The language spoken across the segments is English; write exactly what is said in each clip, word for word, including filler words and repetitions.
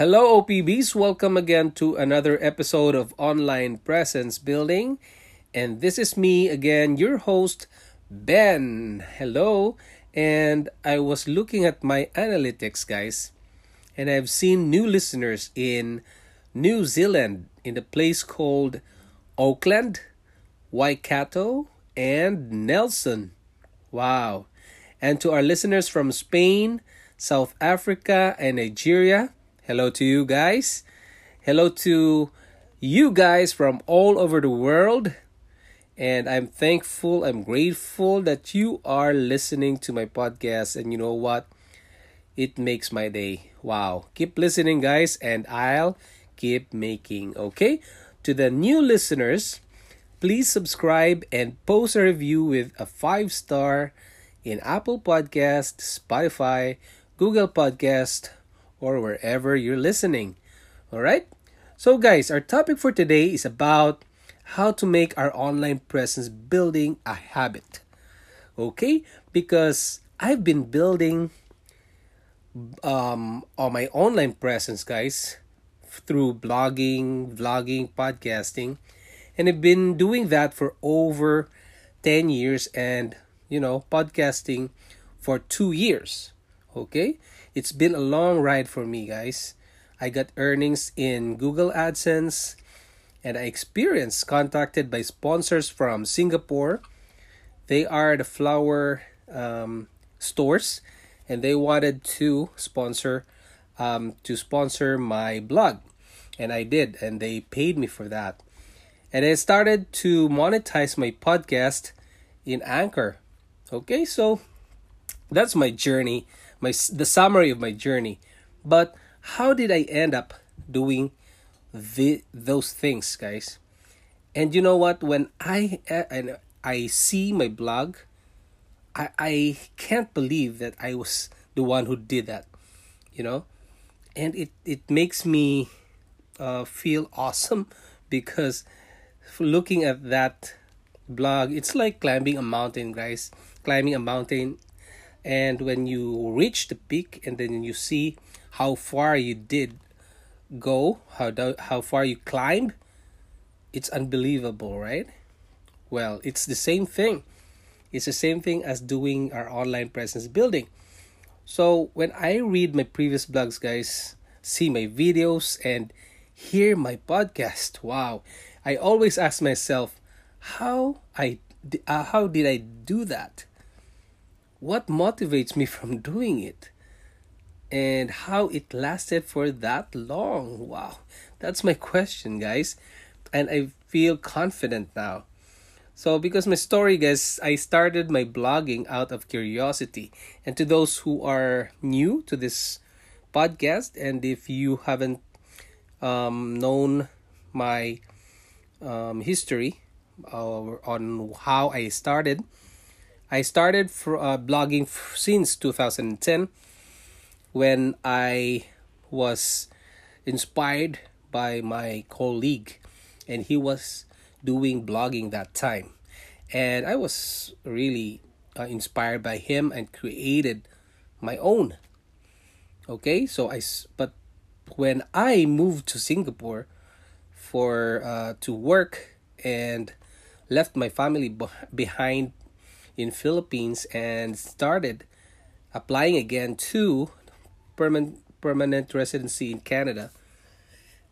Hello O P Bs, welcome again to another episode of Online Presence Building. And this is me again, your host, Ben. Hello. And I was looking at my analytics, guys, and I've seen new listeners in New Zealand in a place called Auckland, Waikato, and Nelson. Wow. And to our listeners from Spain, South Africa, and Nigeria, hello to you guys. Hello to you guys from all over the world. And I'm thankful, I'm grateful that you are listening to my podcast. And you know what? It makes my day. Wow. Keep listening, guys, and I'll keep making, okay? To the new listeners, please subscribe and post a review with a five star in Apple Podcasts, Spotify, Google Podcasts, or wherever you're listening. All right? So guys, our topic for today is about how to make our online presence building a habit. Okay? Because I've been building um, on my online presence, guys, through blogging, vlogging, podcasting. And I've been doing that for over ten years and, you know, podcasting for two years. Okay? It's been a long ride for me, guys. I got earnings in Google AdSense and I experienced contacted by sponsors from Singapore. They are the flower um, stores and they wanted to sponsor um, to sponsor my blog. And I did, and they paid me for that. And I started to monetize my podcast in Anchor. Okay, so that's my journey. My the summary of my journey. But how did I end up doing the, those things, guys? And you know what? When I and I see my blog, I I can't believe that I was the one who did that, you know? And it, it makes me uh, feel awesome because looking at that blog, it's like climbing a mountain, guys. Climbing a mountain. And when you reach the peak and then you see how far you did go, how do, how far you climbed, it's unbelievable, right? Well, it's the same thing. It's the same thing as doing our online presence building. So when I read my previous blogs, guys, see my videos and hear my podcast, wow, I always ask myself, how I uh, how did I do that? What motivates me from doing it? And how it lasted for that long? Wow, that's my question, guys. And I feel confident now. So because my story, guys, I started my blogging out of curiosity. And to those who are new to this podcast, and if you haven't um, known my um, history uh, on how I started, I started for, uh, blogging f- since two thousand ten when I was inspired by my colleague and he was doing blogging that time. And I was really uh, inspired by him and created my own. Okay, so I, but when I moved to Singapore for uh, to work and left my family b- behind in Philippines and started applying again to permanent permanent residency in Canada,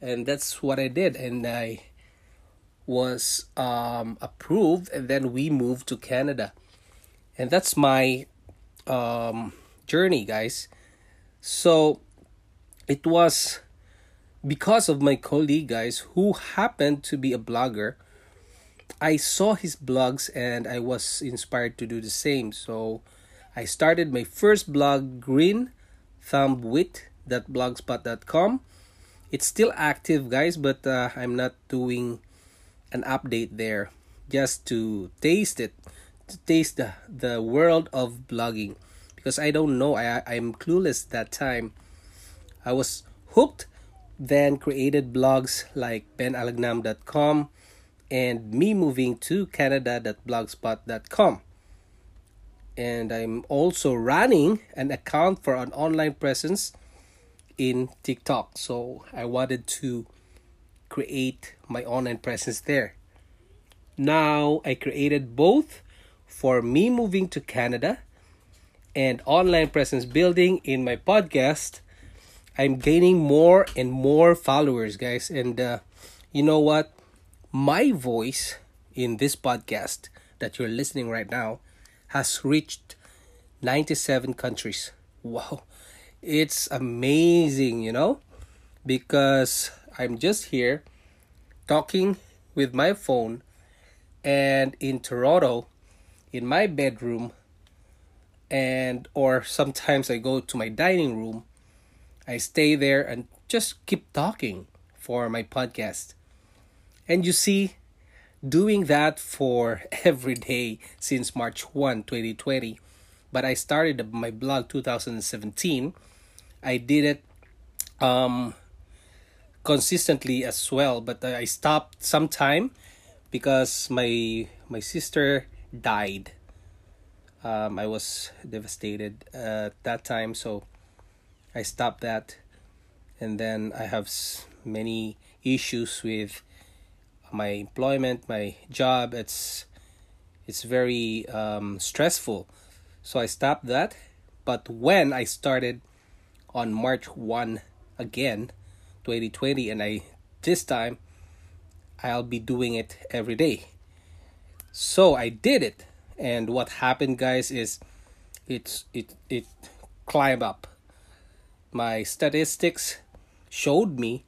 and that's what I did, and I was um, approved, and then we moved to Canada, and that's my um, journey, guys. So it was because of my colleague, guys, who happened to be a blogger. I saw his blogs and I was inspired to do the same. So I started my first blog, greenthumbwit dot blogspot dot com. It's still active, guys, but uh, I'm not doing an update there, just to taste it, to taste the, the world of blogging, because I don't know. I I'm clueless that time. I was hooked, then created blogs like ben alagnam dot com and me moving to canada dot blogspot dot com. And I'm also running an account for an online presence in TikTok. So I wanted to create my online presence there. Now I created both for me moving to Canada and online presence building in my podcast. I'm gaining more and more followers, guys. And uh, you know what? My voice in this podcast that you're listening right now has reached ninety-seven countries. Wow. It's amazing, you know, because I'm just here talking with my phone, and in Toronto, in my bedroom, and or sometimes I go to my dining room. I stay there and just keep talking for my podcast. And you see, doing that for every day since March first, twenty twenty. But I started my blog two thousand seventeen. I did it um, consistently as well, but I stopped sometime because my my sister died. Um, I was devastated uh, at that time, so I stopped that. And then I have many issues with my employment, my job. It's it's very um, stressful. So I stopped that. But when I started on March first again, twenty twenty, and I this time I'll be doing it every day. So I did it. And what happened, guys, is it's it it climbed up. My statistics showed me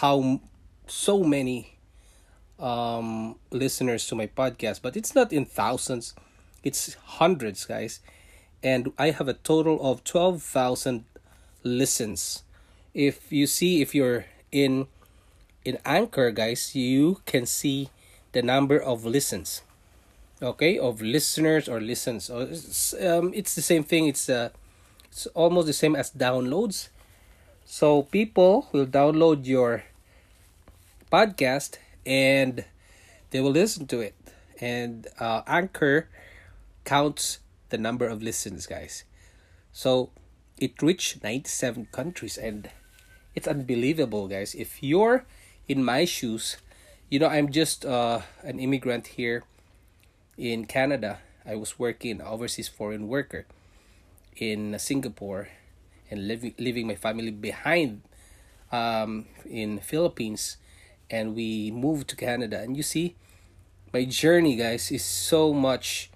how so many um listeners to my podcast, but it's not in thousands, it's hundreds, guys. And I have a total of twelve thousand listens. If you see, if you're in in Anchor, guys, you can see the number of listens, okay, of listeners or listens. Um, it's the same thing. It's uh it's almost the same as downloads. So people will download your podcast and they will listen to it. And uh, Anchor counts the number of listens, guys. So it reached ninety-seven countries, and it's unbelievable, guys. If you're in my shoes, you know, I'm just uh, an immigrant here in Canada. I was working overseas foreign worker in Singapore and living leaving my family behind um, in Philippines. And we moved to Canada. And you see, my journey, guys, is so much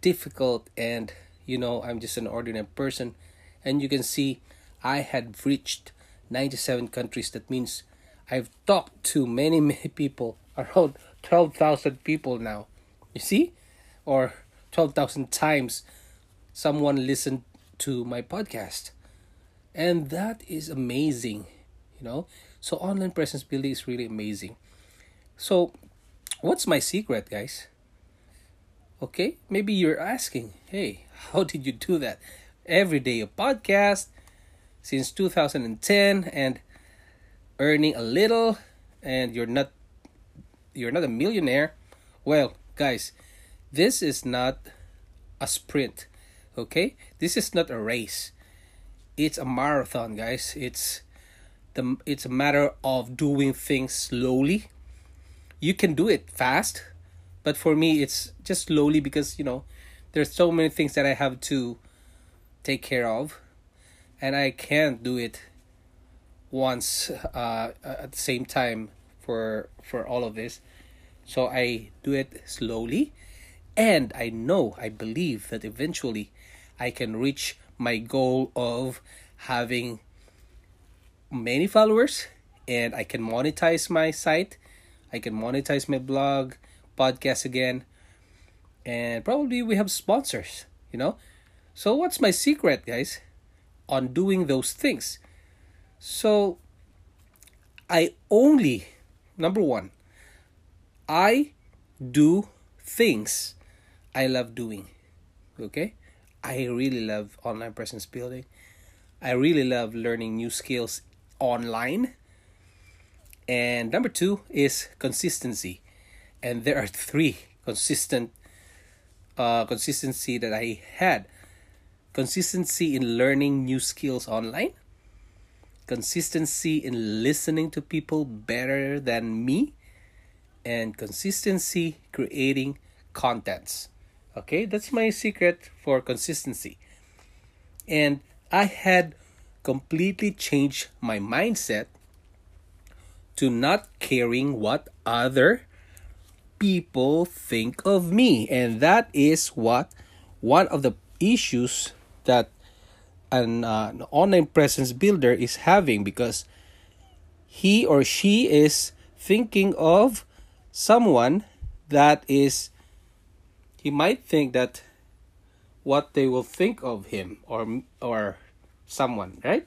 difficult. And, you know, I'm just an ordinary person. And you can see, I had reached ninety-seven countries. That means I've talked to many, many people. Around twelve thousand people now. You see? Or twelve thousand times someone listened to my podcast. And that is amazing, you know? So online presence building is really amazing. So what's my secret, guys? Okay, maybe you're asking, hey, how did you do that? Every day a podcast since two thousand ten and earning a little, and you're not you're not a millionaire. Well, guys, this is not a sprint, okay? This is not a race. It's a marathon, guys. It's The, it's a matter of doing things slowly. You can do it fast, but for me, it's just slowly because, you know, there's so many things that I have to take care of, and I can't do it once uh, at the same time for for all of this. So I do it slowly, and I know, I believe that eventually I can reach my goal of having many followers, and I can monetize my site. I can monetize my blog, podcast again, and probably we have sponsors, you know. So what's my secret, guys, on doing those things? So I only, number one, I do things I love doing. Okay? I really love online presence building. I really love learning new skills online. And number two is consistency. And there are three consistent uh, consistency that I had. Consistency in learning new skills online. Consistency in listening to people better than me. And consistency creating contents. Okay, that's my secret for consistency. And I had completely changed my mindset to not caring what other people think of me. And that is what one of the issues that an, uh, an online presence builder is having, because he or she is thinking of someone that is, he might think that what they will think of him or or someone, right?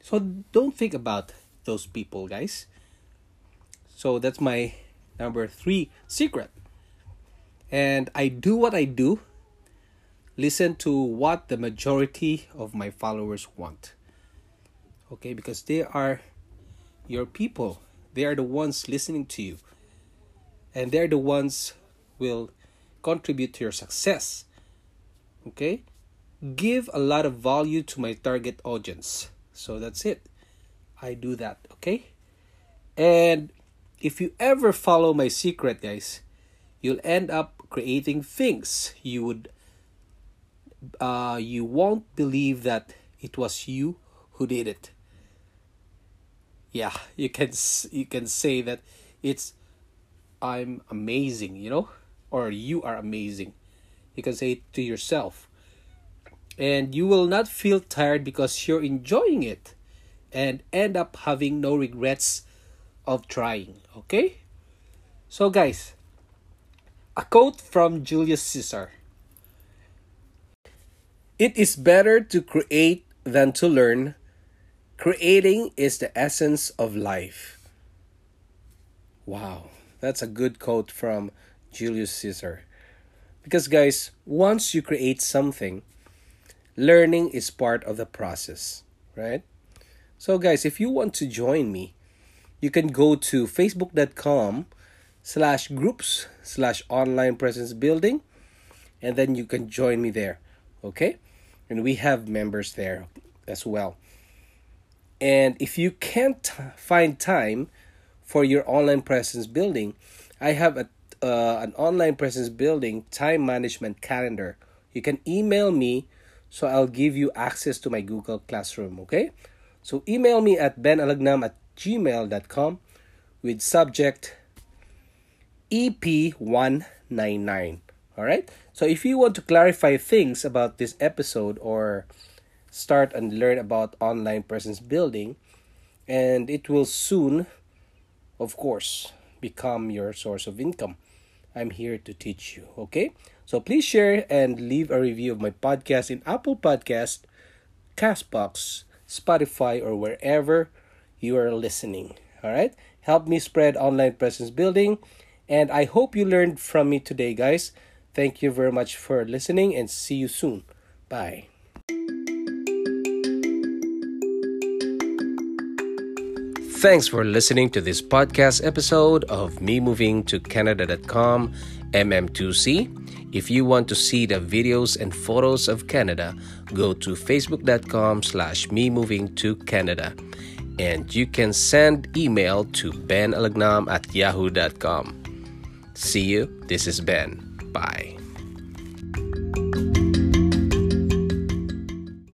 So don't think about those people, guys. So that's my number three secret. And I do what I do, listen to what the majority of my followers want. Okay, because they are your people. They are the ones listening to you. And they're the ones will contribute to your success. Okay? Give a lot of value to my target audience. So that's it. I do that, okay? And if you ever follow my secret, guys, you'll end up creating things you would uh you won't believe that it was you who did it. Yeah, you can you can say that it's I'm amazing, you know, or you are amazing. You can say it to yourself. And you will not feel tired because you're enjoying it and end up having no regrets of trying, okay? So guys, a quote from Julius Caesar. It is better to create than to learn. Creating is the essence of life. Wow. That's a good quote from Julius Caesar. Because guys, once you create something, learning is part of the process, right? So guys, if you want to join me, you can go to facebook.com slash groups slash online presence building, and then you can join me there, okay? And we have members there as well. And if you can't find time for your online presence building, I have a uh, an online presence building time management calendar. You can email me, so I'll give you access to my Google Classroom, okay? So email me at benalagnam at gmail dot com with subject E P one ninety-nine, all right? So if you want to clarify things about this episode or start and learn about online presence building, and it will soon, of course, become your source of income. I'm here to teach you, okay? So please share and leave a review of my podcast in Apple Podcast, Castbox, Spotify, or wherever you are listening, all right? Help me spread online presence building, and I hope you learned from me today, guys. Thank you very much for listening, and see you soon. Bye. Thanks for listening to this podcast episode of me moving to Canada dot com M M two C. If you want to see the videos and photos of Canada, go to facebook.com slash me moving to Canada. And you can send email to benalagnam at yahoo dot com. See you. This is Ben. Bye.